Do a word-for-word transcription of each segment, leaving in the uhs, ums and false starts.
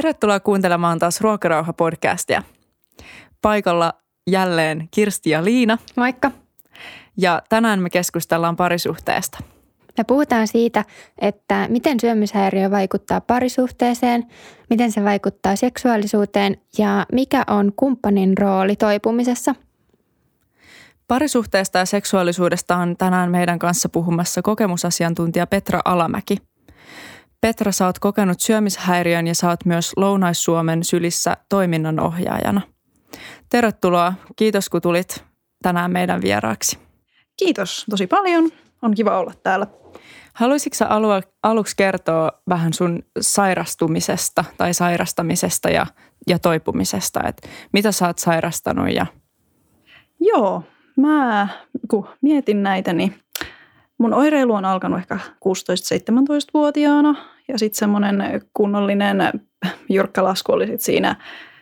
Tervetuloa kuuntelemaan taas Ruokarauha-podcastia. Paikalla jälleen Kirsti ja Liina. Moikka. Ja tänään me keskustellaan parisuhteesta. Me puhutaan siitä, että miten syömishäiriö vaikuttaa parisuhteeseen, miten se vaikuttaa seksuaalisuuteen ja mikä on kumppanin rooli toipumisessa. Parisuhteesta ja seksuaalisuudesta on tänään meidän kanssa puhumassa kokemusasiantuntija Petra Alamäki. Petra, sä oot kokenut syömishäiriön ja sä oot myös Lounais-Suomen Sylissä toiminnanohjaajana. Tervetuloa. Kiitos, kun tulit tänään meidän vieraaksi. Kiitos tosi paljon. On kiva olla täällä. Haluaisitko sä alu- aluksi kertoa vähän sun sairastumisesta tai sairastamisesta ja, ja toipumisesta? Et mitä sä oot sairastanut? Ja... Joo, mä kun mietin näitä, niin mun oireilu on alkanut ehkä kuusitoista-seitsemäntoista-vuotiaana ja sitten semmoinen kunnollinen jyrkkä lasku oli sit siinä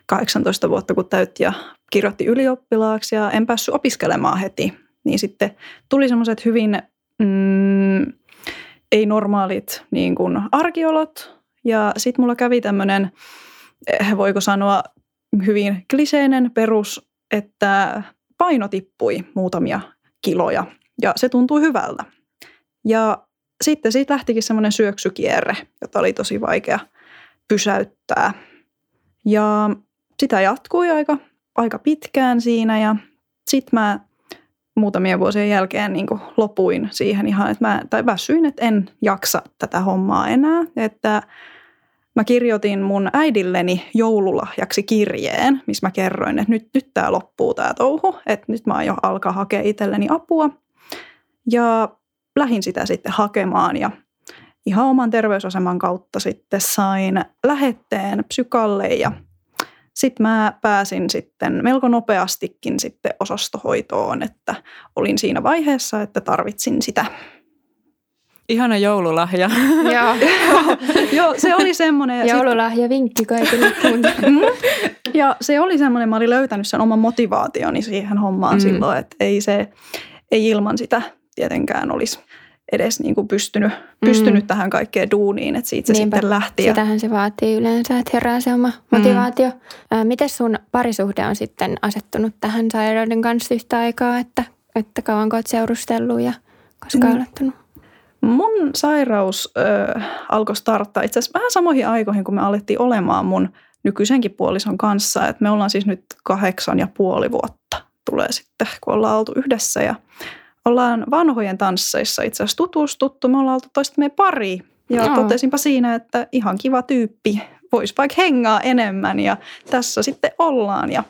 kahdeksantoista vuotta, kun täytti ja kirjoitti ylioppilaaksi ja en päässyt opiskelemaan heti. Niin sitten tuli semmoiset hyvin mm, ei-normaalit niin kuin arkiolot ja sitten mulla kävi tämmöinen, voiko sanoa hyvin kliseinen perus, että paino tippui muutamia kiloja ja se tuntui hyvältä. Ja sitten siitä lähtikin semmoinen syöksykierre, jota oli tosi vaikea pysäyttää. Ja sitä jatkui aika, aika pitkään siinä ja sitten mä muutamien vuosien jälkeen niin kuin lopuin siihen ihan, että mä tai väsyin, että en jaksa tätä hommaa enää. Että mä kirjoitin mun äidilleni joululahjaksi kirjeen, missä mä kerroin, että nyt, nyt tää loppuu tää touhu, että nyt mä aion alkaa hakea itselleni apua. Ja lähdin sitä sitten hakemaan ja ihan oman terveysaseman kautta sitten sain lähetteen psykalle ja sitten mä pääsin sitten melko nopeastikin sitten osastohoitoon, että olin siinä vaiheessa, että tarvitsin sitä. Ihana joululahja. Joo, Joo se oli semmoinen. Joululahja vinkki kaikille kuuntelijoille. Ja se oli semmoinen, mä olin löytänyt sen oman motivaationi siihen hommaan mm. silloin, että ei se, ei ilman sitä tietenkään olisi edes niin kuin pystynyt, pystynyt mm. tähän kaikkeen duuniin, että siitä se Niinpä. sitten lähti. Ja... Sitähän se vaatii yleensä, että herää se oma motivaatio. Mm. Miten sun parisuhde on sitten asettunut tähän sairauden kanssa yhtä aikaa, että, että kauanko olet seurustellut ja koska mm. aloittanut? Mun sairaus ö, alkoi starttaa itse asiassa vähän samoihin aikoihin, kun me alettiin olemaan mun nykyisenkin puolison kanssa. Et me ollaan siis nyt kahdeksan ja puoli vuotta tulee sitten, kun ollaan oltu yhdessä ja ollaan vanhojen tansseissa itse asiassa tutustuttu. Me ollaan oltu toistamme pari ja Joo. totesinpa siinä, että ihan kiva tyyppi. Voisi vaikka hengaa enemmän ja tässä sitten ollaan. Ja,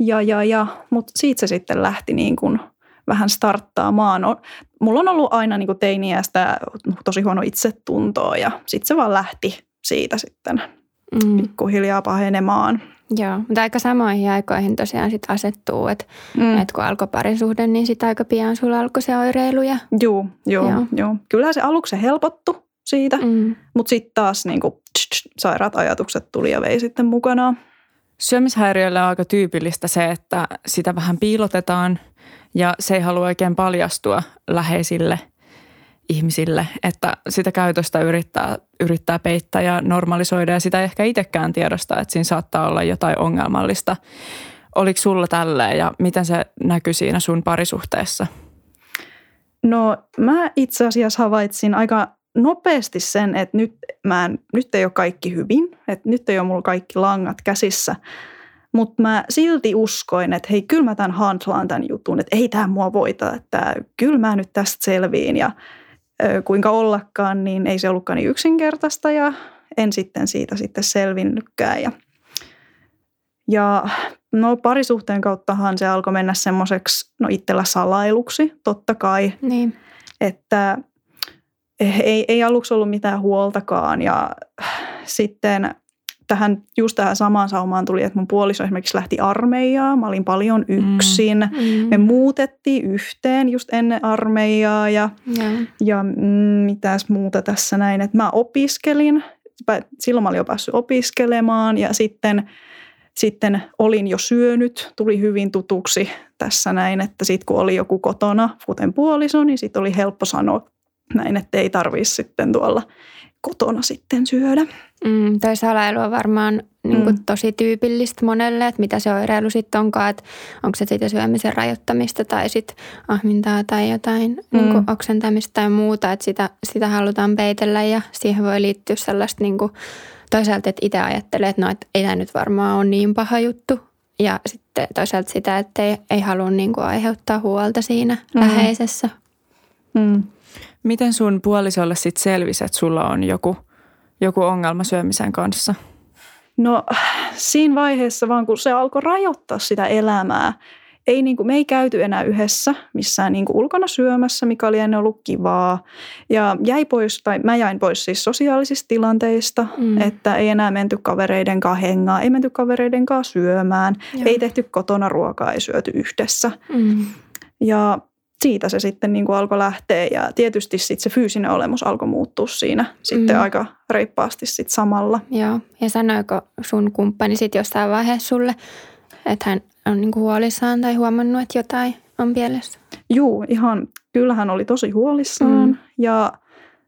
ja, ja, ja. Mutta siitä se sitten lähti niin kuin vähän starttaamaan. Mulla on ollut aina niin kuin teiniästä tosi huono itsetuntoa ja sitten se vaan lähti siitä sitten mm. pikkuhiljaa pahenemaan. Joo, mutta aika samoihin aikoihin tosiaan sitten asettuu, että mm. et kun alkoi parisuhde, niin sitten aika pian sulla alkoi se oireilu. Ja... Joo, joo, joo. joo. Kyllähän se aluksi helpottui siitä, mm. mutta sitten taas niin kuin, tsch, tsch, sairaat ajatukset tuli ja vei sitten mukanaan. Syömishäiriölle on aika tyypillistä se, että sitä vähän piilotetaan ja se ei halua oikein paljastua läheisille ihmisille, että sitä käytöstä yrittää, yrittää peittää ja normalisoida ja sitä ei ehkä itsekään tiedosta, että siinä saattaa olla jotain ongelmallista. Oliko sulla tälleen ja miten se näkyi siinä sun parisuhteessa? No mä itse asiassa havaitsin aika nopeasti sen, että nyt, mä, nyt ei ole kaikki hyvin, että nyt ei ole mulla kaikki langat käsissä. Mutta mä silti uskoin, että hei, kyllä mä tämän handlaan tämän jutun, että ei tämä mua voita, että kyllä mä nyt tästä selviin ja kuinka ollakaan, niin ei se ollutkaan niin yksinkertaista ja en sitten siitä sitten selvinnytkään. Ja, ja no parisuhteen kauttahan se alkoi mennä semmoiseksi, no itsellä salailuksi, totta kai. Niin. Että ei, ei aluksi ollut mitään huoltakaan ja sitten tähän, just tähän samaan saumaan tuli, että mun puoliso esimerkiksi lähti armeijaan, mä olin paljon yksin. Mm. Mm. Me muutettiin yhteen just ennen armeijaa ja, yeah. ja mm, mitäs muuta tässä näin, että mä opiskelin, silloin mä olin jo päässyt opiskelemaan ja sitten, sitten olin jo syönyt, tuli hyvin tutuksi tässä näin, että sitten kun oli joku kotona, kuten puoliso, niin sitten oli helppo sanoa näin, että ei tarvitse sitten tuolla kotona sitten syödä. Mm, toi salailu on varmaan niin kuin, mm. tosi tyypillistä monelle, että mitä se oireilu sitten onkaan, että onko se sitten syömisen rajoittamista tai sitten ahmintaa tai jotain mm. niin kuin oksentamista tai muuta, että sitä, sitä halutaan peitellä ja siihen voi liittyä sellaista niin kuin, toisaalta, että itse ajattelee, että no, et ei tämä nyt varmaan ole niin paha juttu ja sitten toisaalta sitä, että ei, ei halua niin kuin, aiheuttaa huolta siinä mm. läheisessä. Mm. Miten sun puolisolle sitten selvisi, että sulla on joku, joku ongelma syömisen kanssa? No siinä vaiheessa vaan, kun se alkoi rajoittaa sitä elämää. Ei, niin kuin, me ei käyty enää yhdessä missään niin kuin ulkona syömässä, mikä oli ennen ollut kivaa. Ja jäi pois, tai mä jäin pois siis sosiaalisista tilanteista, mm. että ei enää menty kavereiden kanssa hengaan, ei menty kavereiden kanssa syömään, joo, ei tehty kotona ruokaa, ei syöty yhdessä. Mm. Ja siitä se sitten niin kuin alkoi lähteä ja tietysti sit se fyysinen olemus alkoi muuttua siinä sitten mm. aika reippaasti sit samalla. Joo, ja sanoiko sun kumppani sitten jossain vaiheessa sulle, että hän on niin kuin huolissaan tai huomannut, että jotain on pielessä? Joo, ihan kyllähän oli tosi huolissaan mm. ja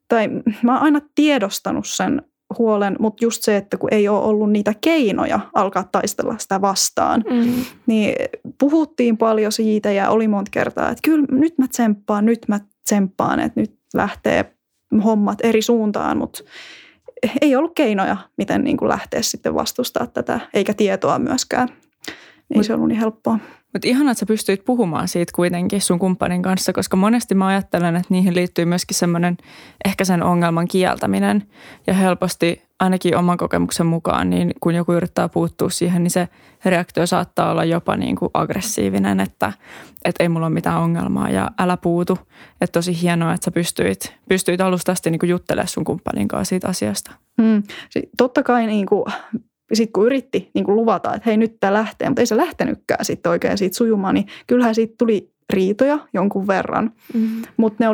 tai mä oon aina tiedostanut sen huolen, mutta just se, että kun ei ole ollut niitä keinoja alkaa taistella sitä vastaan, mm. niin puhuttiin paljon siitä ja oli monta kertaa, että kyllä nyt mä tsemppaan, nyt mä tsemppaan, että nyt lähtee hommat eri suuntaan, mutta ei ollut keinoja, miten niin kuin lähteä sitten vastustaa tätä, eikä tietoa myöskään. Ei mut, se ollut niin helppoa. Mutta ihanaa, että sä pystyit puhumaan siitä kuitenkin sun kumppanin kanssa, koska monesti mä ajattelen, että niihin liittyy myöskin semmoinen ehkä sen ongelman kieltäminen. Ja helposti, ainakin oman kokemuksen mukaan, niin kun joku yrittää puuttua siihen, niin se reaktio saattaa olla jopa niin kuin aggressiivinen, että, että ei mulla ole mitään ongelmaa ja älä puutu. Että tosi hienoa, että sä pystyit, pystyit alusta asti niin kuin juttelemaan sun kumppanin kanssa siitä asiasta. Hmm. Totta kai niin kuin... Sitten kun yritti niin kun luvata, että hei nyt tämä lähtee, mutta ei se lähtenytkään sitten oikein siitä sujumaan, niin kyllähän siitä tuli riitoja jonkun verran. Mm. Mutta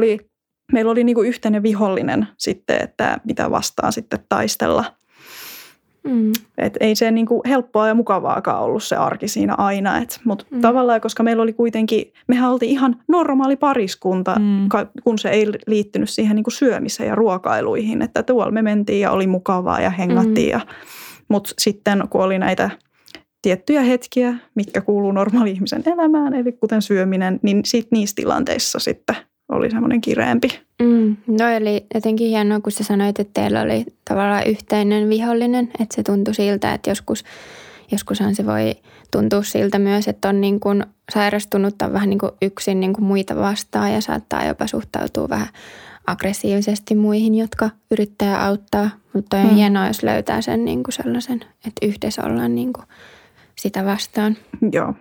meillä oli niin kuin yhteinen vihollinen sitten, että mitä vastaan sitten taistella. Mm. Et ei se niin kuin helppoa ja mukavaakaan ollut se arki siinä aina. Mutta mm. tavallaan, koska meillä oli kuitenkin, mehän oltiin ihan normaali pariskunta, mm. kun se ei liittynyt siihen niin kuin syömiseen ja ruokailuihin. Että tuolla me mentiin ja oli mukavaa ja hengattiin mm. ja... Mutta sitten kun oli näitä tiettyjä hetkiä, mitkä kuuluu normaali ihmisen elämään, eli kuten syöminen, niin sit niissä tilanteissa sitten oli semmoinen kireempi. Mm, no eli jotenkin hienoa, kun sä sanoit, että teillä oli tavallaan yhteinen vihollinen, että se tuntui siltä, että joskus, joskushan se voi tuntua siltä myös, että on niin kuin sairastunut tai vähän niin kuin yksin niin kuin muita vastaan ja saattaa jopa suhtautua vähän aggressiivisesti muihin, jotka yrittää auttaa. Mutta on mm. hienoa, jos löytää sen niin kuin sellaisen, että yhdessä ollaan niin kuin sitä vastaan. Joo.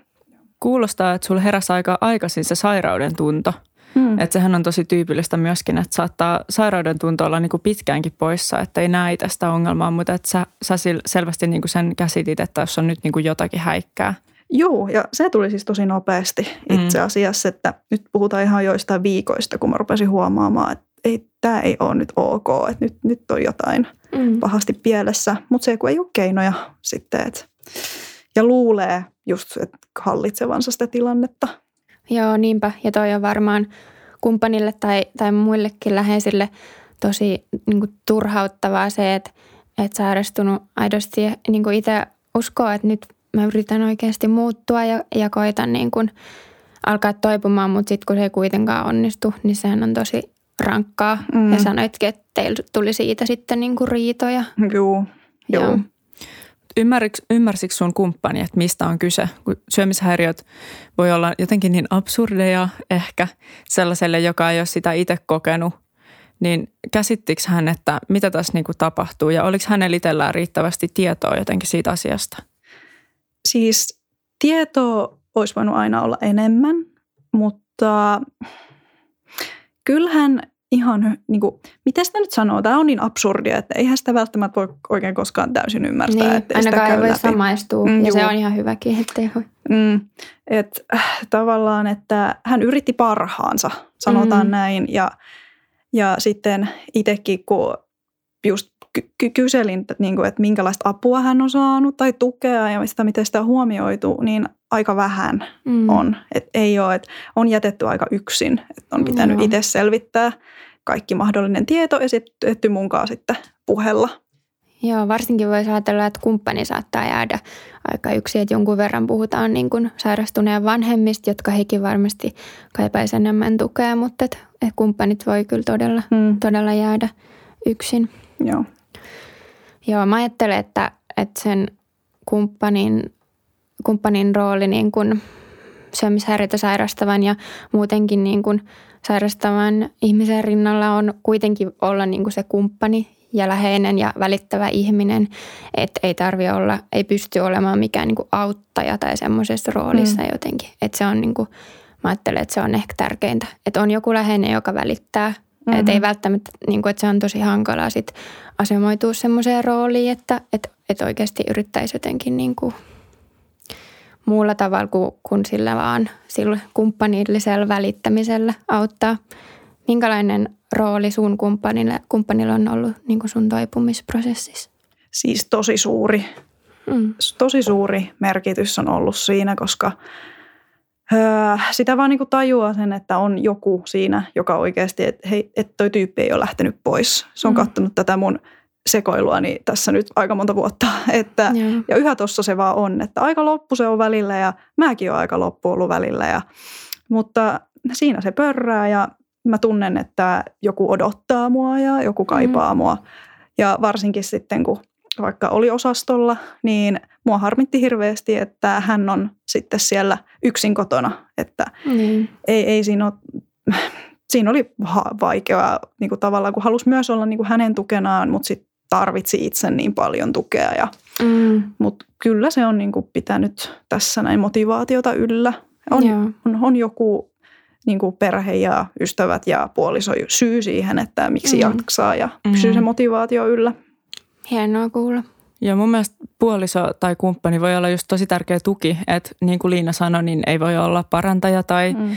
Kuulostaa, että sulla heräsi aika aikaisin se sairauden tunto. Mm. Että sehän on tosi tyypillistä myöskin, että saattaa sairauden tunto olla niin kuin pitkäänkin poissa, että ei näe tästä ongelmaa, mutta että sä, sä selvästi niin kuin sen käsitit, että jos on nyt niin kuin jotakin häikkää. Joo, ja se tuli siis tosi nopeasti itse asiassa, että nyt puhutaan ihan joistain viikoista, kun mä rupesin huomaamaan, että ei, tämä ei ole nyt ok, että nyt, nyt on jotain mm. pahasti pielessä, mutta se kun ei ole keinoja sitten, et, ja luulee just et hallitsevansa sitä tilannetta. Joo, niinpä, ja toi on varmaan kumppanille tai, tai muillekin läheisille tosi niin kuin, turhauttavaa se, että et sairastunut aidosti niin kuin itse uskoo, että nyt mä yritän oikeasti muuttua ja, ja koitan niin kuin alkaa toipumaan, mutta sitten kun se ei kuitenkaan onnistu, niin sehän on tosi rankkaa. Mm. Ja sanoitkin, että teillä tuli siitä sitten niin kuin riitoja. Joo, joo. joo. Ymmärsikö sun kumppani, että mistä on kyse? Kun syömishäiriöt voi olla jotenkin niin absurdeja ehkä sellaiselle, joka ei ole sitä itse kokenut. Niin käsittikö hän, että mitä tässä niin kuin tapahtuu ja oliko hänellä itsellään riittävästi tietoa jotenkin siitä asiasta? Siis tietoa olisi voinut aina olla enemmän, mutta kyllähän ihan, niin kuin, miten sitä nyt sanoo, tämä on niin absurdia, että eihän sitä välttämättä voi oikein koskaan täysin ymmärtää. Niin, että ainakaan ei voi läpi samaistua mm, ja juu. Se on ihan hyväkin, ettei voi. Mm, et, tavallaan, että hän yritti parhaansa, sanotaan mm. näin, ja, ja sitten itsekin kun just Ky- kyselin, että minkälaista apua hän on saanut tai tukea ja sitä, miten sitä on huomioitu, niin aika vähän mm. on. Et ei ole, että on jätetty aika yksin, että on pitänyt mm. itse selvittää kaikki mahdollinen tieto ja sitten munkaan sitten puhella. Joo, varsinkin voisi ajatella, että kumppani saattaa jäädä aika yksin, että jonkun verran puhutaan niin kuin sairastuneen vanhemmista, jotka hekin varmasti kaipaisi enemmän tukea, mutta et, et kumppanit voi kyllä todella, hmm. todella jäädä yksin. Joo. Joo, mä ajattelen, että, että sen kumppanin, kumppanin rooli niin kuin syömishäiriötä sairastavan ja muutenkin niin kuin sairastavan ihmisen rinnalla on kuitenkin olla niin kuin se kumppani ja läheinen ja välittävä ihminen, että ei tarvitse olla, ei pysty olemaan mikään niin kuin auttaja tai semmoisessa roolissa mm. jotenkin. Että se on niin kuin, mä ajattelen, että se on ehkä tärkeintä, että on joku läheinen, joka välittää. Mm-hmm. Että ei välttämättä, niin kuin, että se on tosi hankalaa sit asemoitua semmoiseen rooliin, että et, et oikeasti yrittäisi jotenkin niin kuin muulla tavalla kuin, kuin sillä vaan sillä kumppanillisella välittämisellä auttaa. Minkälainen rooli sun kumppanilla, kumppanilla on ollut niin kuin sun toipumisprosessissa? Siis tosi suuri. Mm. Tosi suuri merkitys on ollut siinä, koska öö, sitä vaan niin kuin tajuaa sen, että on joku siinä, joka oikeasti, että hei, että toi tyyppi ei ole lähtenyt pois. Se on mm. katsonut tätä mun sekoiluani tässä nyt aika monta vuotta. Että, yeah. Ja yhä tossa se vaan on, että aika loppu se on välillä ja mäkin olen aika loppu ollut välillä. Ja, mutta siinä se pörrää ja mä tunnen, että joku odottaa mua ja joku kaipaa mm. mua. Ja varsinkin sitten, kun vaikka oli osastolla, niin mua harmitti hirveästi, että hän on sitten siellä yksin kotona. Että mm. ei, ei siinä ole, siinä oli vaikeaa niin kuin tavallaan, kun halusi myös olla niin kuin hänen tukenaan, mutta sitten tarvitsi itse niin paljon tukea. Ja, mm. mutta kyllä se on niin kuin pitänyt tässä näin motivaatiota yllä. On, yeah. on, on joku niin kuin perhe ja ystävät ja puoliso syy siihen, että miksi mm-hmm. jaksaa ja pysyy mm-hmm. se motivaatio yllä. Hienoa kuulla. Ja mun mielestä puoliso tai kumppani voi olla just tosi tärkeä tuki, että niin kuin Liina sanoi, niin ei voi olla parantaja tai mm.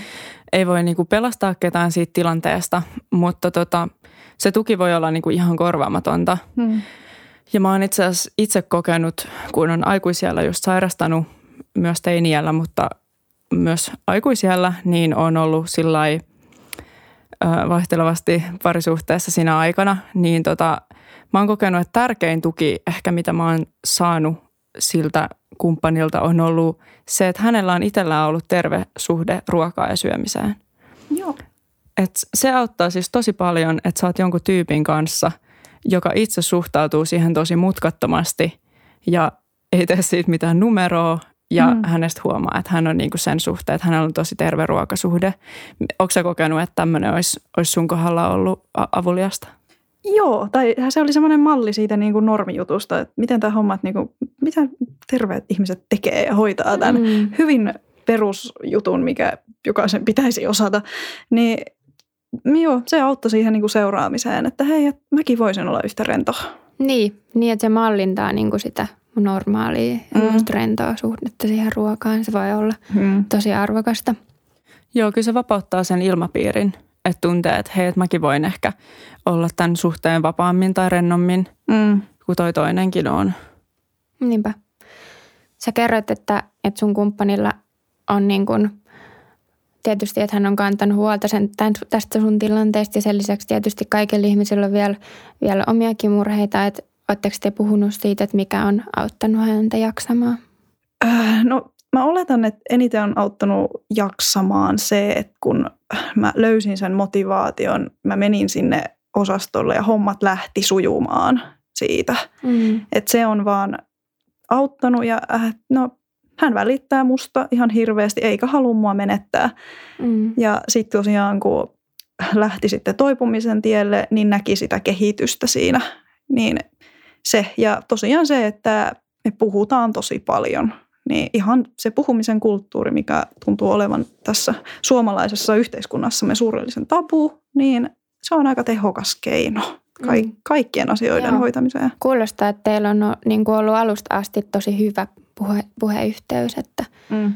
ei voi niin kuin pelastaa ketään siitä tilanteesta, mutta tota, se tuki voi olla niin kuin ihan korvaamatonta. Mm. Ja mä oon itse asiassa itse kokenut, kun on aikuisiällä just sairastanut, myös teiniällä, mutta myös aikuisiällä, niin on ollut sillai vaihtelevasti parisuhteessa siinä aikana, niin tota, mä oon kokenut, että tärkein tuki ehkä, mitä mä oon saanut siltä kumppanilta, on ollut se, että hänellä on itsellään ollut terve suhde ruokaa ja syömiseen. Joo. Et se auttaa siis tosi paljon, että sä oot jonkun tyypin kanssa, joka itse suhtautuu siihen tosi mutkattomasti ja ei tee siitä mitään numeroa. Ja mm. hänestä huomaa, että hän on niinku sen suhteen, että hänellä on tosi terve ruokasuhde. Oletko sä kokenut, että tämmöinen olisi, olisi sun kohdalla ollut avuliasta? Joo, tai se oli semmoinen malli siitä niinku normijutusta, että miten tämä homma, että niinku, mitä terveet ihmiset tekee ja hoitaa tämän mm. hyvin perusjutun, mikä jokaisen pitäisi osata. Niin joo, se auttoi siihen niinku seuraamiseen, että hei, et mäkin voisin olla yhtä rentoa. Niin, niin että se mallintaa niinku sitä normaalia ja mm. rentoa suhdetta siihen ruokaan. Se voi olla mm. tosi arvokasta. Joo, kyllä se vapauttaa sen ilmapiirin, että tuntee, että hei, että mäkin voin ehkä olla tämän suhteen vapaammin tai rennommin, mm. kuin toi toinenkin on. Niinpä. Sä kerroit, että, että sun kumppanilla on niin kuin, tietysti, että hän on kantanut huolta sen, tästä sun tilanteesta ja sen lisäksi tietysti kaikilla ihmisillä on vielä, vielä omiakin murheita, että oletteko te puhunut siitä, että mikä on auttanut häntä jaksamaan? No mä oletan, että eniten on auttanut jaksamaan se, että kun mä löysin sen motivaation, mä menin sinne osastolle ja hommat lähti sujumaan siitä. Mm. Että se on vaan auttanut ja äh, no, hän välittää musta ihan hirveästi eikä halua mua menettää. Mm. Ja sitten tosiaan kun lähti sitten toipumisen tielle, niin näki sitä kehitystä siinä. Niin se, ja tosiaan se, että me puhutaan tosi paljon, niin ihan se puhumisen kulttuuri, mikä tuntuu olevan tässä suomalaisessa yhteiskunnassamme suurellisen tabu, niin se on aika tehokas keino Kaik- kaikkien asioiden mm. hoitamiseen. Kuulostaa, että teillä on niin kuin ollut alusta asti tosi hyvä puhe, puheyhteys, että mm.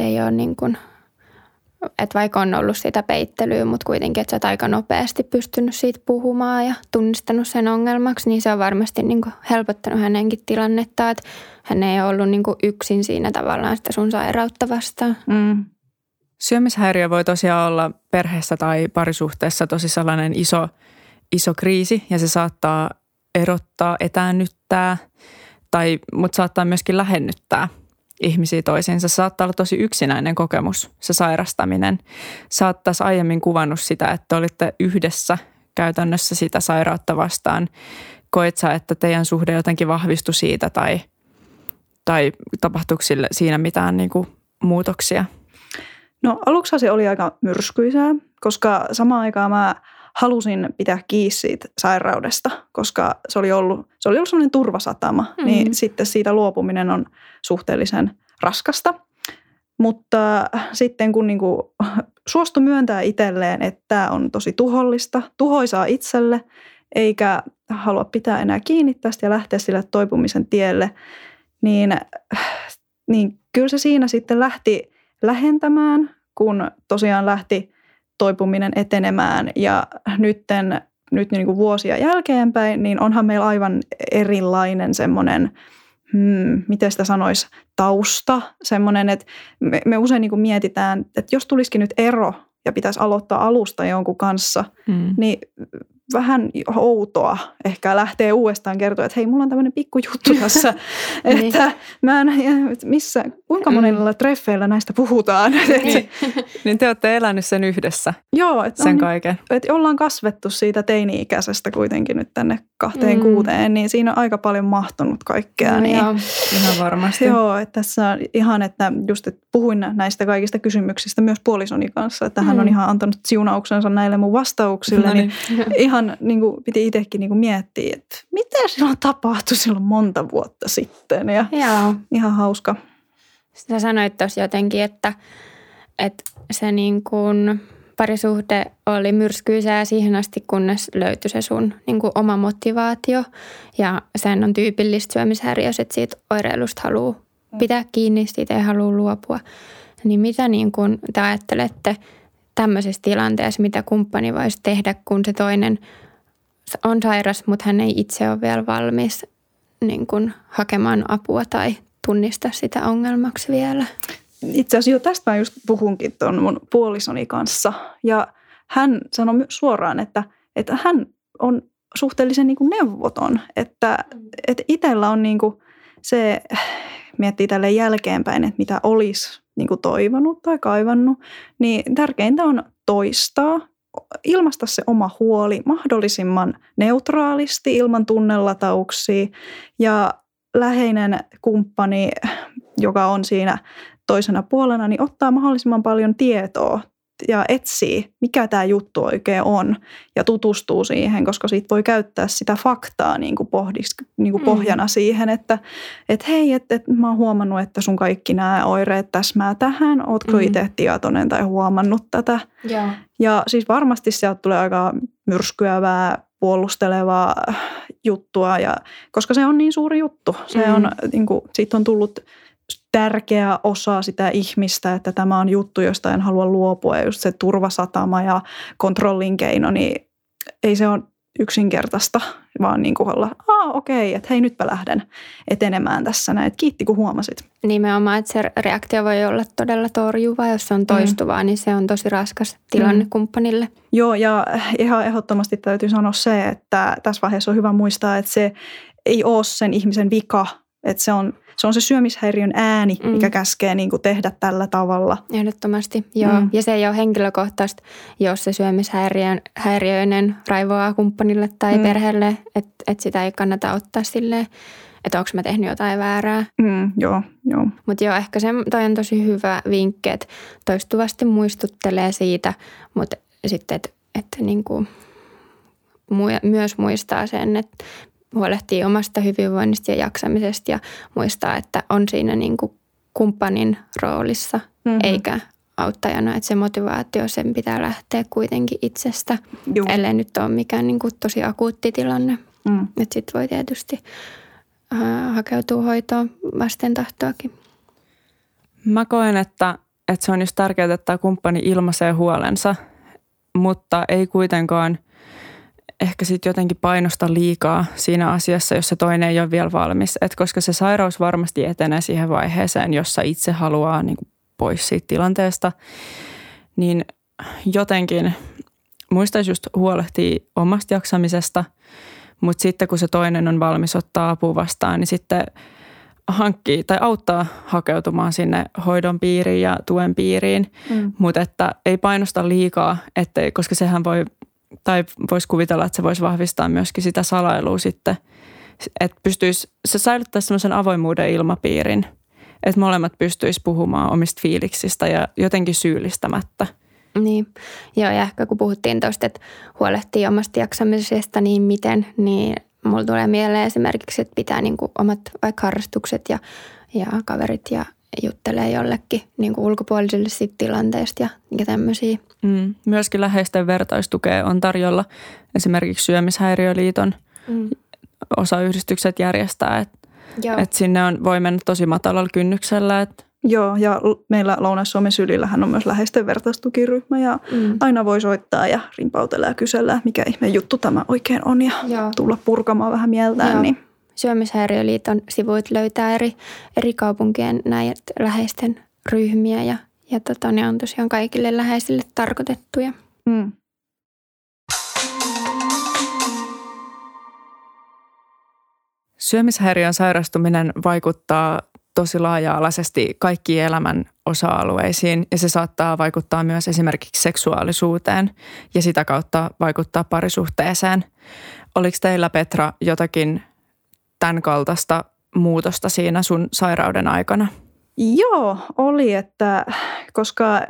ei ole niin kuin, että vaikka on ollut sitä peittelyä, mutta kuitenkin, että sä oot aika nopeasti pystynyt siitä puhumaan ja tunnistanut sen ongelmaksi, niin se on varmasti niin kuin helpottanut hänenkin tilannetta, että hän ei ollut niin kuin yksin siinä tavallaan sitä sun sairautta vastaan. Mm. Syömishäiriö voi tosiaan olla perheessä tai parisuhteessa tosi sellainen iso, iso kriisi ja se saattaa erottaa, etäännyttää, tai, mutta saattaa myöskin lähennyttää ihmisiä toisiinsa. Se saattaa olla tosi yksinäinen kokemus, se sairastaminen. Sä oot taas aiemmin kuvannut sitä, että olitte yhdessä käytännössä sitä sairautta vastaan. Koet sä, että teidän suhde jotenkin vahvistui siitä tai, tai tapahtuiko sille, siinä mitään niin kuin muutoksia? No aluksi se oli aika myrskyisää, koska samaan aikaan mä halusin pitää kiinni siitä sairaudesta, koska se oli ollut, se oli ollut sellainen turvasatama. Mm-hmm. Niin sitten siitä luopuminen on suhteellisen raskasta. Mutta sitten kun niinku suostui myöntää itselleen, että tämä on tosi tuhollista, tuhoisaa itselle, eikä halua pitää enää kiinni tästä ja lähteä sille toipumisen tielle, niin, niin kyllä se siinä sitten lähti lähentämään, kun tosiaan lähti toipuminen etenemään ja nytten, nyt niin kuin vuosia jälkeenpäin, niin onhan meillä aivan erilainen semmoinen, hmm, miten sitä sanoisi, tausta, semmoinen, että me, me usein niin kuin mietitään, että jos tulisikin nyt ero ja pitäisi aloittaa alusta jonkun kanssa, mm. niin vähän outoa ehkä lähtee uudestaan kertoa, että hei, mulla on tämmöinen pikkujuttu tässä, että niin. mä en, missä, kuinka monilla treffeillä näistä puhutaan. Niin. Niin te olette elänyt sen yhdessä, joo, et sen on, kaiken. Että ollaan kasvettu siitä teini-ikäisestä kuitenkin nyt tänne kahteen mm. kuuteen, niin siinä on aika paljon mahtunut kaikkea. No niin, joo, ihan varmasti. Joo, että tässä on ihan, että just että puhuin näistä kaikista kysymyksistä myös puolisoni kanssa, että hän mm. on ihan antanut siunauksensa näille mun vastauksille, no niin, niin ihan niin kuin, piti itsekin niin kuin miettiä, että mitä silloin tapahtui silloin monta vuotta sitten. Ja Joo. Ihan hauska. Sä sanoit tuossa jotenkin, että, että se niin kuin parisuhde oli myrskyisää siihen asti, kunnes löytyi se sun niin kuin oma motivaatio. Ja sen on tyypillistä syömishäiriössä, että siitä oireilusta haluaa pitää kiinni, siitä ei halua luopua. Niin mitä niin kuin te ajattelette tämmöisessä tilanteessa, mitä kumppani voisi tehdä, kun se toinen on sairas, mutta hän ei itse ole vielä valmis niin kuin hakemaan apua tai tunnistaa sitä ongelmaksi vielä? Itse asiassa jo tästä mä just puhunkin tuon mun puolisoni kanssa. Ja hän sanoi suoraan, että, että hän on suhteellisen niin kuin neuvoton. Että, että itsellä on niin kuin se, miettii tälleen jälkeenpäin, että mitä olisi niin kuin toivonut tai kaivannut, niin tärkeintä on toistaa, ilmaista se oma huoli mahdollisimman neutraalisti, ilman tunnelatauksia. Ja läheinen kumppani, joka on siinä toisena puolena, niin ottaa mahdollisimman paljon tietoa ja etsii, mikä tämä juttu oikein on ja tutustuu siihen, koska siitä voi käyttää sitä faktaa niin kuin pohdisk- niin kuin pohjana mm. siihen, että et hei, et, et, mä oon huomannut, että sun kaikki nämä oireet täsmää tähän, ootko mm. itse tietoinen tai huomannut tätä. Yeah. Ja siis varmasti sieltä tulee aika myrskyävää, puolustelevaa juttua, ja, koska se on niin suuri juttu. Se mm. on, niin kuin, siitä on tullut tärkeä osa sitä ihmistä, että tämä on juttu, josta en halua luopua. Ja just se turvasatama ja kontrollin keino, niin ei se ole yksinkertaista, vaan niin kuin olla, aa okei, että hei nytpä lähden etenemään tässä näin. Kiitti kun huomasit. Nimenomaan, että se reaktio voi olla todella torjuva, jos se on toistuvaa, mm. niin se on tosi raskas tilanne mm. kumppanille. Joo, ja ihan ehdottomasti täytyy sanoa se, että tässä vaiheessa on hyvä muistaa, että se ei ole sen ihmisen vika, että se on Se on se syömishäiriön ääni, mm. mikä käskee niin kuin tehdä tällä tavalla. Ehdottomasti, joo. Mm. Ja se ei ole henkilökohtaista, jos se syömishäiriöinen raivoaa kumppanille tai mm. perheelle, että et sitä ei kannata ottaa silleen, että onko mä tehnyt jotain väärää. Mm, joo, joo. Mutta joo, ehkä se toi on tosi hyvä vinkki, että toistuvasti muistuttelee siitä, mutta sitten, että et niin kuin myös muistaa sen, että huolehtii omasta hyvinvoinnista ja jaksamisesta ja muistaa, että on siinä niin kuin kumppanin roolissa mm-hmm. eikä auttajana. Että se motivaatio, sen pitää lähteä kuitenkin itsestä, Juh. ellei nyt ole mikään niin kuin tosi akuutti tilanne. Mm. Että sit voi tietysti äh, hakeutua hoitoon vasten tahtoakin. Mä koen, että, että se on just tärkeää, että kumppani ilmaisee huolensa, mutta ei kuitenkaan ehkä sitten jotenkin painosta liikaa siinä asiassa, jos se toinen ei ole vielä valmis. Et koska se sairaus varmasti etenee siihen vaiheeseen, jossa itse haluaa niin kuin pois siitä tilanteesta. niin jotenkin muistaisi just huolehtia omasta jaksamisesta, mutta sitten kun se toinen on valmis ottaa apua vastaan, niin sitten hankkii tai auttaa hakeutumaan sinne hoidon piiriin ja tuen piiriin, mm. mutta että ei painosta liikaa, ettei, koska sehän voi, tai voisi kuvitella, että se voisi vahvistaa myöskin sitä salailua sitten, että pystyisi, se säilyttää semmoisen avoimuuden ilmapiirin, että molemmat pystyisi puhumaan omista fiiliksistä ja jotenkin syyllistämättä. Niin, joo ja ehkä kun puhuttiin tuosta, että huolehtii omasta jaksamisesta, niin miten, niin mulla tulee mieleen esimerkiksi, että pitää niin kuin omat vaikka harrastukset ja, ja kaverit ja juttelee jollekin niin kuin ulkopuolisille siitä tilanteesta ja, ja tämmöisiä. Mm. Myöskin läheisten vertaistukea on tarjolla. Esimerkiksi Syömishäiriöliiton mm. osayhdistykset järjestää, että et sinne on, voi mennä tosi matalalla kynnyksellä, että joo, ja meillä Lounais-Suomen sylillähän on myös läheisten vertaistukiryhmä ja mm. aina voi soittaa ja rimpautella ja kysellä, mikä ihme juttu tämä oikein on ja Joo. tulla purkamaan vähän mieltään. Niin. Syömishäiriöliiton sivuit löytää eri, eri kaupunkien näitä läheisten ryhmiä ja, ja tota, ne on tosiaan kaikille läheisille tarkoitettuja. Mm. Syömishäiriön sairastuminen vaikuttaa tosi laaja-alaisesti kaikkiin elämän osa-alueisiin ja se saattaa vaikuttaa myös esimerkiksi seksuaalisuuteen ja sitä kautta vaikuttaa parisuhteeseen. Oliko teillä, Petra, jotakin tämän kaltaista muutosta siinä sun sairauden aikana? Joo, oli, että koska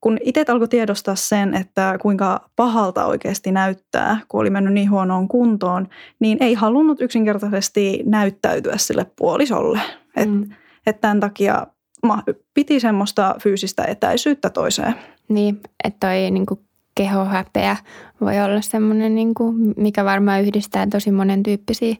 kun itse alkoi tiedostaa sen, että kuinka pahalta oikeasti näyttää, kun oli mennyt niin huonoon kuntoon, niin ei halunnut yksinkertaisesti näyttäytyä sille puolisolle. Mm. Että et tämän takia mä piti semmoista fyysistä etäisyyttä toiseen. Niin, että toi niinku kehohäpeä voi olla semmoinen, niinku, mikä varmaan yhdistää tosi monen tyyppisiä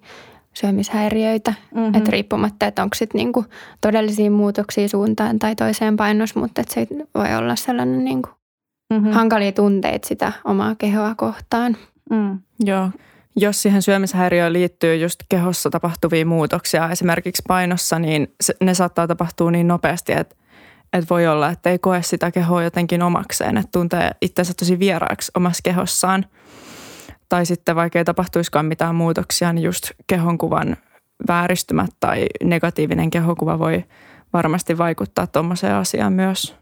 syömishäiriöitä. Mm-hmm. Että riippumatta, että onko sitten niinku todellisia muutoksia suuntaan tai toiseen painossa, mutta se voi olla sellainen niinku mm-hmm. hankalia tunteita sitä omaa kehoa kohtaan. Mm. Joo. Jos siihen syömishäiriöön liittyy just kehossa tapahtuvia muutoksia, esimerkiksi painossa, niin ne saattaa tapahtua niin nopeasti, että, että voi olla, että ei koe sitä kehoa jotenkin omakseen, että tuntee itsensä tosi vieraaksi omassa kehossaan. Tai sitten vaikka ei tapahtuisikaan mitään muutoksia, niin just kehonkuvan vääristymät tai negatiivinen kehonkuva voi varmasti vaikuttaa tuommoiseen asiaan myös.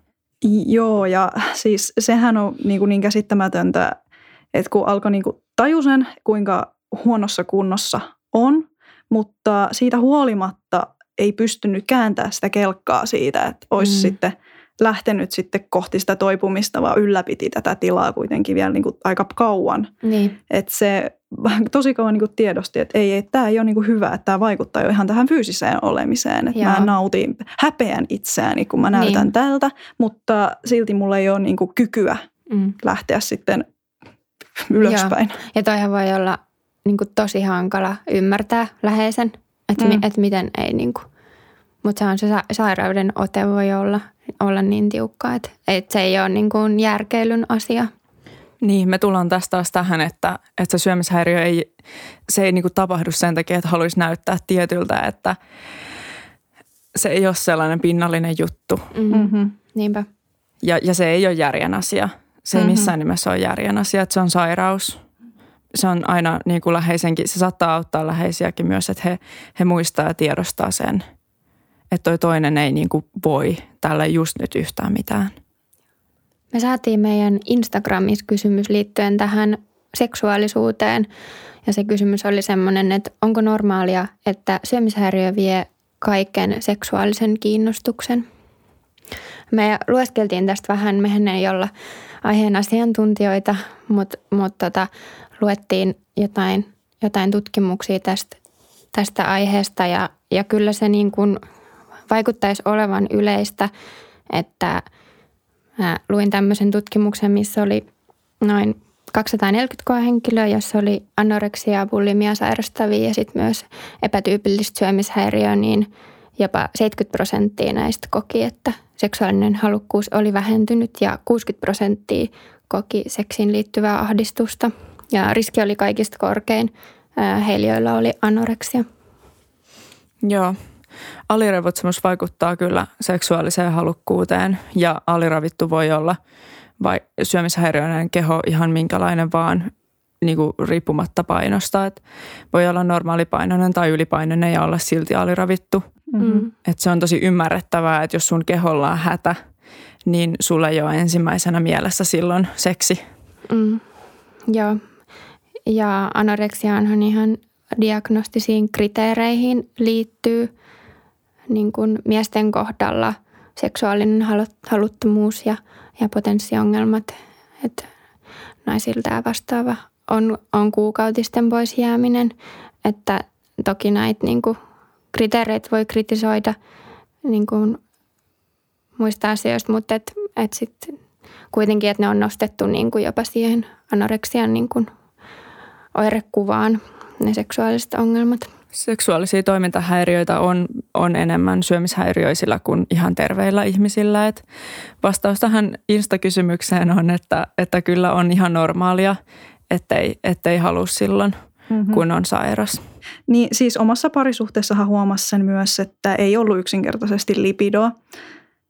Joo, ja siis sehän on niin, kuin niin käsittämätöntä, että kun alkoi niin kuin taju sen, kuinka huonossa kunnossa on, mutta siitä huolimatta ei pystynyt kääntämään sitä kelkkaa siitä, että olisi mm. sitten lähtenyt sitten kohti sitä toipumista, vaan ylläpiti tätä tilaa kuitenkin vielä niin kuin aika kauan. Niin. Että se tosi kauan niin kuin tiedosti, että ei, ei, tämä ei ole niin kuin hyvä, että tämä vaikuttaa jo ihan tähän fyysiseen olemiseen. Että mä nautin, häpeän itseäni, kun mä näytän niin tältä, mutta silti mulla ei ole niin kuin kykyä mm. lähteä sitten ylöspäin. Joo. Ja toihan voi olla niin kuin tosi hankala ymmärtää läheisen, että mm. mi, et miten ei niin kuin. Mutta se on se sairauden ote voi olla, olla niin tiukka, että et se ei ole niin kuin järkeilyn asia. Niin, me tullaan tästä taas tähän, että, että se syömishäiriö ei, se ei niin kuin tapahdu sen takia, että haluaisi näyttää tietyltä, että se ei ole sellainen pinnallinen juttu. Mm-hmm. Niinpä. Ja, ja se ei ole järjen asia. Se ei missään nimessä ole järjen asia, että se on sairaus. Se on aina niin kuin läheisenkin, se saattaa auttaa läheisiäkin myös, että he, he muistaa ja tiedostaa sen, että toi toinen ei niin kuin voi tälle just nyt yhtään mitään. Me saatiin meidän Instagramissa kysymys liittyen tähän seksuaalisuuteen ja se kysymys oli semmoinen, että onko normaalia, että syömishäiriö vie kaiken seksuaalisen kiinnostuksen? Me lueskeltiin tästä vähän, mehän ei olla aiheen asiantuntijoita, mutta mut tota, luettiin jotain, jotain tutkimuksia tästä, tästä aiheesta ja, ja kyllä se niin kuin vaikuttaisi olevan yleistä, että mä luin tämmöisen tutkimuksen, missä oli noin kaksisataaneljäkymmentä henkilöä, jossa oli anoreksia ja bulimia sairastavia ja sitten myös epätyypillistä syömishäiriöä, niin jopa seitsemänkymmentä prosenttia näistä koki, että seksuaalinen halukkuus oli vähentynyt ja kuusikymmentä prosenttia koki seksiin liittyvää ahdistusta. Ja riski oli kaikista korkein. Heillä, joilla oli anoreksia. Joo. Alirevotsemus vaikuttaa kyllä seksuaaliseen halukkuuteen ja aliravittu voi olla, vai syömishäiriöinen keho ihan minkälainen vaan niin kuin riippumatta painosta. Et voi olla normaalipainoinen tai ylipainoinen ja olla silti aliravittu. Mm-hmm. Et se on tosi ymmärrettävää, että jos sun keholla on hätä, niin sulla ei ole ensimmäisenä mielessä silloin seksi. Mm. Joo. Ja anoreksiaanhan ihan diagnostisiin kriteereihin liittyy niin kuin miesten kohdalla seksuaalinen haluttomuus ja, ja potenssiongelmat. Että naisilta vastaava on, on kuukautisten pois jääminen. Että toki näitä niin kuin kriteereit voi kritisoida niin kuin muista asioista, mutta et, et sit kuitenkin, että ne on nostettu niin kuin jopa siihen anoreksian niin kuin oirekuvaan, ne seksuaaliset ongelmat. Seksuaalisia toimintahäiriöitä on, on enemmän syömishäiriöisillä kuin ihan terveillä ihmisillä. Et vastaus tähän Insta-kysymykseen on, että, että kyllä on ihan normaalia, ettei, ettei halua silloin, mm-hmm. kun on sairas. Niin siis omassa parisuhteessahan huomasi sen myös, että ei ollut yksinkertaisesti lipidoa.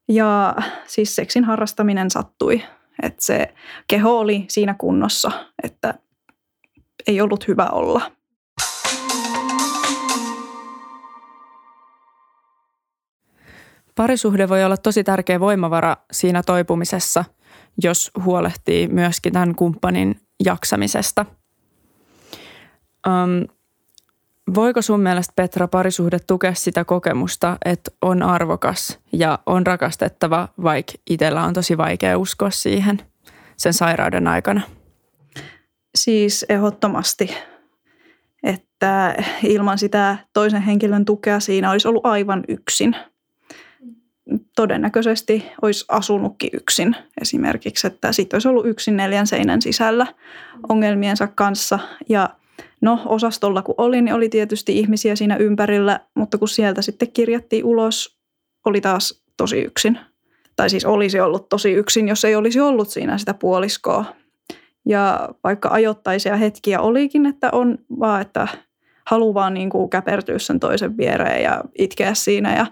Ja siis seksin harrastaminen sattui, että se keho oli siinä kunnossa, että ei ollut hyvä olla. Parisuhde voi olla tosi tärkeä voimavara siinä toipumisessa, jos huolehtii myöskin tämän kumppanin jaksamisesta. Um, Voiko sun mielestä, Petra, parisuhde tukea sitä kokemusta, että on arvokas ja on rakastettava, vaikka itsellä on tosi vaikea uskoa siihen sen sairauden aikana? Siis ehdottomasti, että ilman sitä toisen henkilön tukea siinä olisi ollut aivan yksin. Todennäköisesti olisi asunutkin yksin esimerkiksi, että sitten olisi ollut yksin neljän seinän sisällä ongelmiensa kanssa ja no osastolla kun olin, niin oli tietysti ihmisiä siinä ympärillä, mutta kun sieltä sitten kirjattiin ulos, oli taas tosi yksin. Tai siis olisi ollut tosi yksin, jos ei olisi ollut siinä sitä puoliskoa. Ja vaikka ajoittaisia hetkiä olikin, että on vaan, että haluaa vaan niin kuin käpertyä sen toisen viereen ja itkeä siinä. Ja,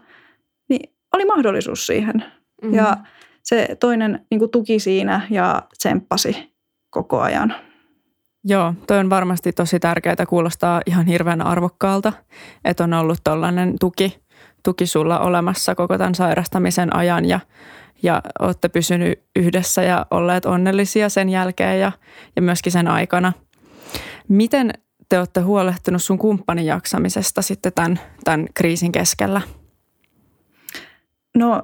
niin oli mahdollisuus siihen. Mm-hmm. Ja se toinen niin kuin tuki siinä ja tsemppasi koko ajan. Joo, toi on varmasti tosi tärkeää, kuulostaa ihan hirveän arvokkaalta, että on ollut tollainen tuki, tuki sulla olemassa koko tämän sairastamisen ajan ja, ja olette pysynyt yhdessä ja olleet onnellisia sen jälkeen ja, ja myöskin sen aikana. Miten te olette huolehtinut sun kumppanin jaksamisesta sitten tämän, tämän kriisin keskellä? No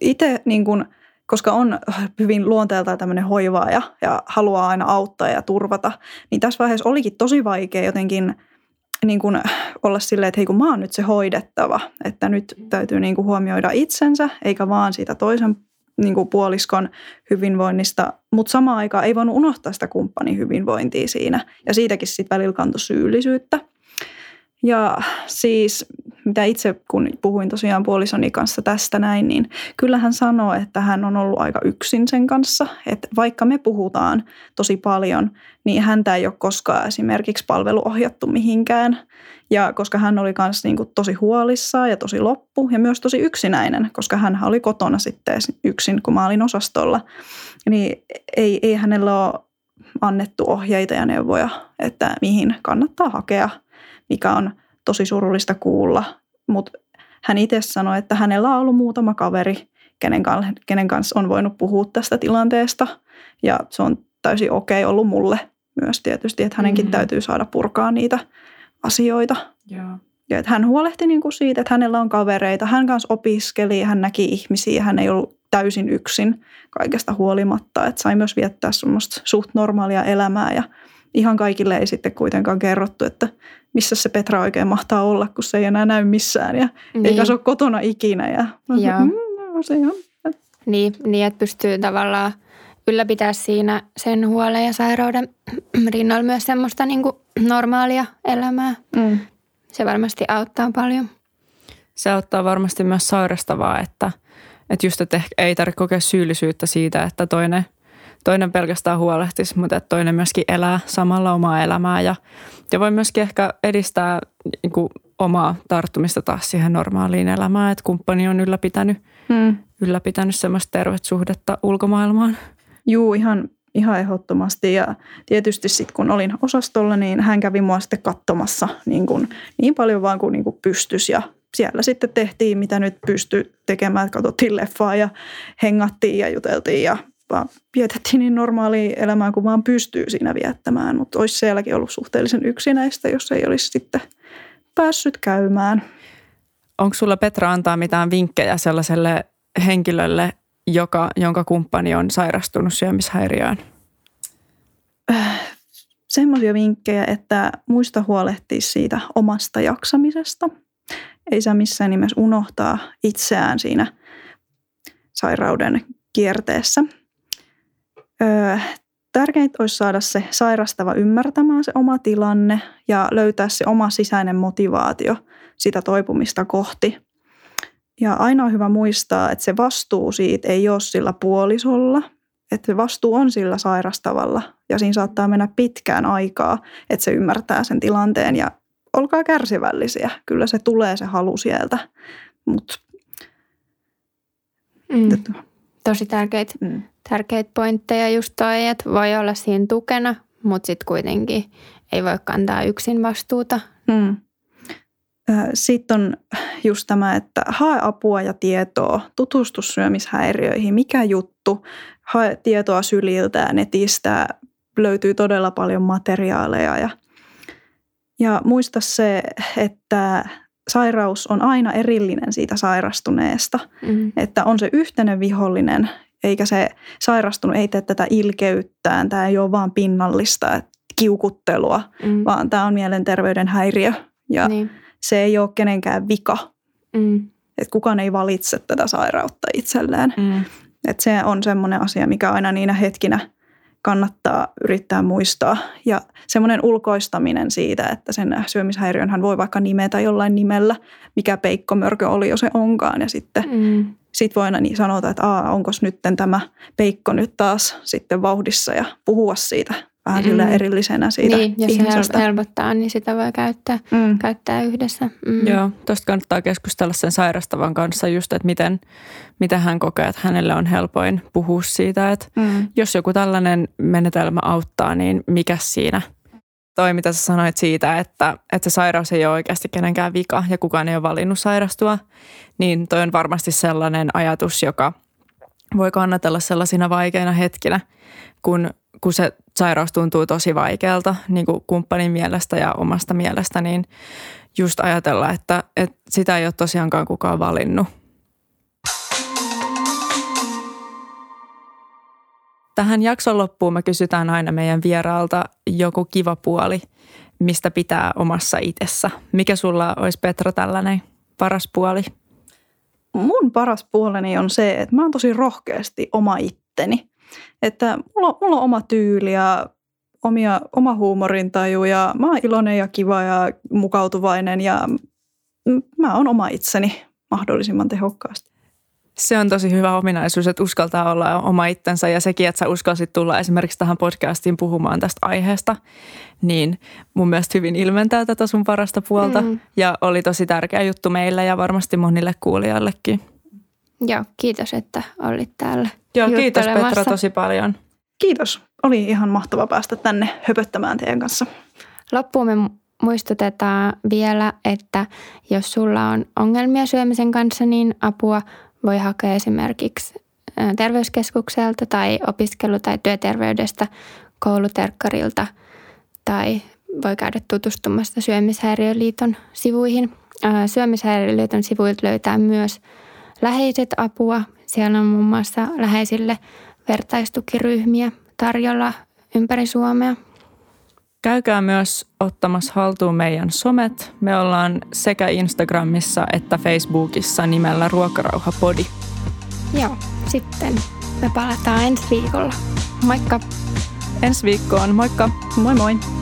itse niin kuin... Koska on hyvin luonteeltaan tämmöinen hoivaaja ja haluaa aina auttaa ja turvata, niin tässä vaiheessa olikin tosi vaikea jotenkin niin kuin olla silleen, että hei kun mä oon nyt se hoidettava, että nyt täytyy niin kuin huomioida itsensä eikä vaan siitä toisen niin kuin puoliskon hyvinvoinnista, mutta samaan aikaan ei voinut unohtaa sitä kumppanin hyvinvointia siinä ja siitäkin sitten välillä kantoi syyllisyyttä. Ja siis mitä itse, kun puhuin tosiaan puolisoni kanssa tästä näin, niin kyllä hän sanoo, että hän on ollut aika yksin sen kanssa. Että vaikka me puhutaan tosi paljon, niin häntä ei ole koskaan esimerkiksi palveluohjattu mihinkään. Ja koska hän oli myös niin kuin tosi huolissaan ja tosi loppu ja myös tosi yksinäinen, koska hän oli kotona sitten yksin, kun mä olin osastolla, niin ei, ei hänellä ole annettu ohjeita ja neuvoja, että mihin kannattaa hakea, mikä on tosi surullista kuulla, mutta hän itse sanoi, että hänellä on ollut muutama kaveri, kenen, kenen kanssa on voinut puhua tästä tilanteesta. Ja se on täysin okei okay ollut mulle myös tietysti, että hänenkin mm-hmm. täytyy saada purkaa niitä asioita. Yeah. Ja että hän huolehti niinku siitä, että hänellä on kavereita, hän kanssa opiskeli, hän näki ihmisiä, hän ei ollut täysin yksin kaikesta huolimatta. Että sai myös viettää semmoista suht normaalia elämää ja ihan kaikille ei sitten kuitenkaan kerrottu, että missä se Petra oikein mahtaa olla, kun se ei enää näy missään ja niin. Eikä se ole kotona ikinä. Ja... Mm, niin, niin, että pystyy tavallaan ylläpitää siinä sen huolen ja sairauden rinnalla myös semmoista niin kuin normaalia elämää. Mm. Se varmasti auttaa paljon. Se auttaa varmasti myös sairastavaa, että, että just, että ei tarvitse kokea syyllisyyttä siitä, että toinen toinen pelkästään huolehtisi, mutta toinen myöskin elää samalla omaa elämää ja, ja voi myöskin ehkä edistää niin kuin omaa tarttumista taas siihen normaaliin elämään, että kumppani on ylläpitänyt, hmm. ylläpitänyt semmoista tervet suhdetta ulkomaailmaan. Juu, ihan, ihan ehdottomasti ja tietysti sitten kun olin osastolla, niin hän kävi mua sitten katsomassa niin, kuin, niin paljon vaan kuin, niin kuin pystyisi ja siellä sitten tehtiin, mitä nyt pystyi tekemään, katsottiin leffaa ja hengattiin ja juteltiin ja vietettiin niin normaalia elämää kuin vaan pystyy siinä viettämään, mutta olisi sielläkin ollut suhteellisen yksinäistä, jos ei olisi sitten päässyt käymään. Onko sulla Petra antaa mitään vinkkejä sellaiselle henkilölle, joka, jonka kumppani on sairastunut syömishäiriöön? Semmoisia vinkkejä, että muista huolehtia siitä omasta jaksamisesta. Ei saa missään nimessä unohtaa itseään siinä sairauden kierteessä. Öö, tärkeintä olisi saada se sairastava ymmärtämään se oma tilanne ja löytää se oma sisäinen motivaatio sitä toipumista kohti. Ja aina on hyvä muistaa, että se vastuu siitä ei ole sillä puolisolla, että se vastuu on sillä sairastavalla ja siinä saattaa mennä pitkään aikaa, että se ymmärtää sen tilanteen ja olkaa kärsivällisiä. Kyllä se tulee se halu sieltä, mutta mm. tosi tärkeitä, mm. tärkeitä pointteja just toi, että voi olla siinä tukena, mutta sitten kuitenkin ei voi kantaa yksin vastuuta. Mm. Sitten on just tämä, että hae apua ja tietoa, tutustu syömishäiriöihin, mikä juttu, hae tietoa syliltä ja netistä, löytyy todella paljon materiaaleja ja Ja muista se, että sairaus on aina erillinen siitä sairastuneesta, mm. että on se yhteinen vihollinen, eikä se sairastunut, ei tee tätä ilkeyttään, tämä ei ole vaan pinnallista kiukuttelua, mm. vaan tämä on mielenterveyden häiriö ja niin. Se ei ole kenenkään vika, mm. että kukaan ei valitse tätä sairautta itselleen. Mm. Että se on semmoinen asia, mikä aina niinä hetkinä kannattaa yrittää muistaa. Ja semmoinen ulkoistaminen siitä, että sen syömishäiriönhän voi vaikka nimetä jollain nimellä, mikä peikkomörkö oli jo se onkaan. Ja sitten mm. sit voi aina niin sanota, että Aa, onkos nyt tämä peikko nyt taas sitten vauhdissa ja puhua siitä vähän mm. erillisenä siitä niin, jos ihmisestä. Jos helpottaa, niin sitä voi käyttää, mm. käyttää yhdessä. Mm. Joo, tuosta kannattaa keskustella sen sairastavan kanssa just, että miten, miten hän kokee, että hänelle on helpoin puhua siitä. Että mm. jos joku tällainen menetelmä auttaa, niin mikä siinä? Toi, mitä sä sanoit siitä, että, että se sairaus ei ole oikeasti kenenkään vika ja kukaan ei ole valinnut sairastua, niin toi on varmasti sellainen ajatus, joka voi kannatella sellaisina vaikeina hetkinä, kun kun se sairaus tuntuu tosi vaikealta niin kuin kumppanin mielestä ja omasta mielestä, niin just ajatella, että, että sitä ei ole tosiaankaan kukaan valinnut. Tähän jakson loppuun me kysytään aina meidän vieraalta joku kiva puoli, mistä pitää omassa itsessä. Mikä sulla olisi, Petra, tällainen paras puoli? Mun paras puoleni on se, että mä oon tosi rohkeasti oma itteni. Että mulla on, mulla on oma tyyli ja omia, oma huumorintaju ja mä oon iloinen ja kiva ja mukautuvainen ja mä oon oma itseni mahdollisimman tehokkaasti. Se on tosi hyvä ominaisuus, että uskaltaa olla oma itsensä ja sekin, että sä uskalsit tulla esimerkiksi tähän podcastiin puhumaan tästä aiheesta, niin mun mielestä hyvin ilmentää tätä sun parasta puolta mm. ja oli tosi tärkeä juttu meille ja varmasti monille kuulijallekin. Joo, kiitos, että olit täällä. Joo, kiitos Petra tosi paljon. Kiitos. Oli ihan mahtava päästä tänne höpöttämään teidän kanssa. Loppuun me muistutetaan vielä, että jos sulla on ongelmia syömisen kanssa, niin apua voi hakea esimerkiksi terveyskeskukselta tai opiskelu- tai työterveydestä, kouluterkkarilta tai voi käydä tutustumassa Syömishäiriöliiton sivuihin. Syömishäiriöliiton sivuilta löytää myös läheiset apua. Siellä on muun muassa läheisille vertaistukiryhmiä tarjolla ympäri Suomea. Käykää myös ottamassa haltuun meidän somet. Me ollaan sekä Instagramissa että Facebookissa nimellä Ruokarauha-podi. Joo, sitten me palataan ensi viikolla. Moikka! Ensi viikkoon, moikka! Moi moi!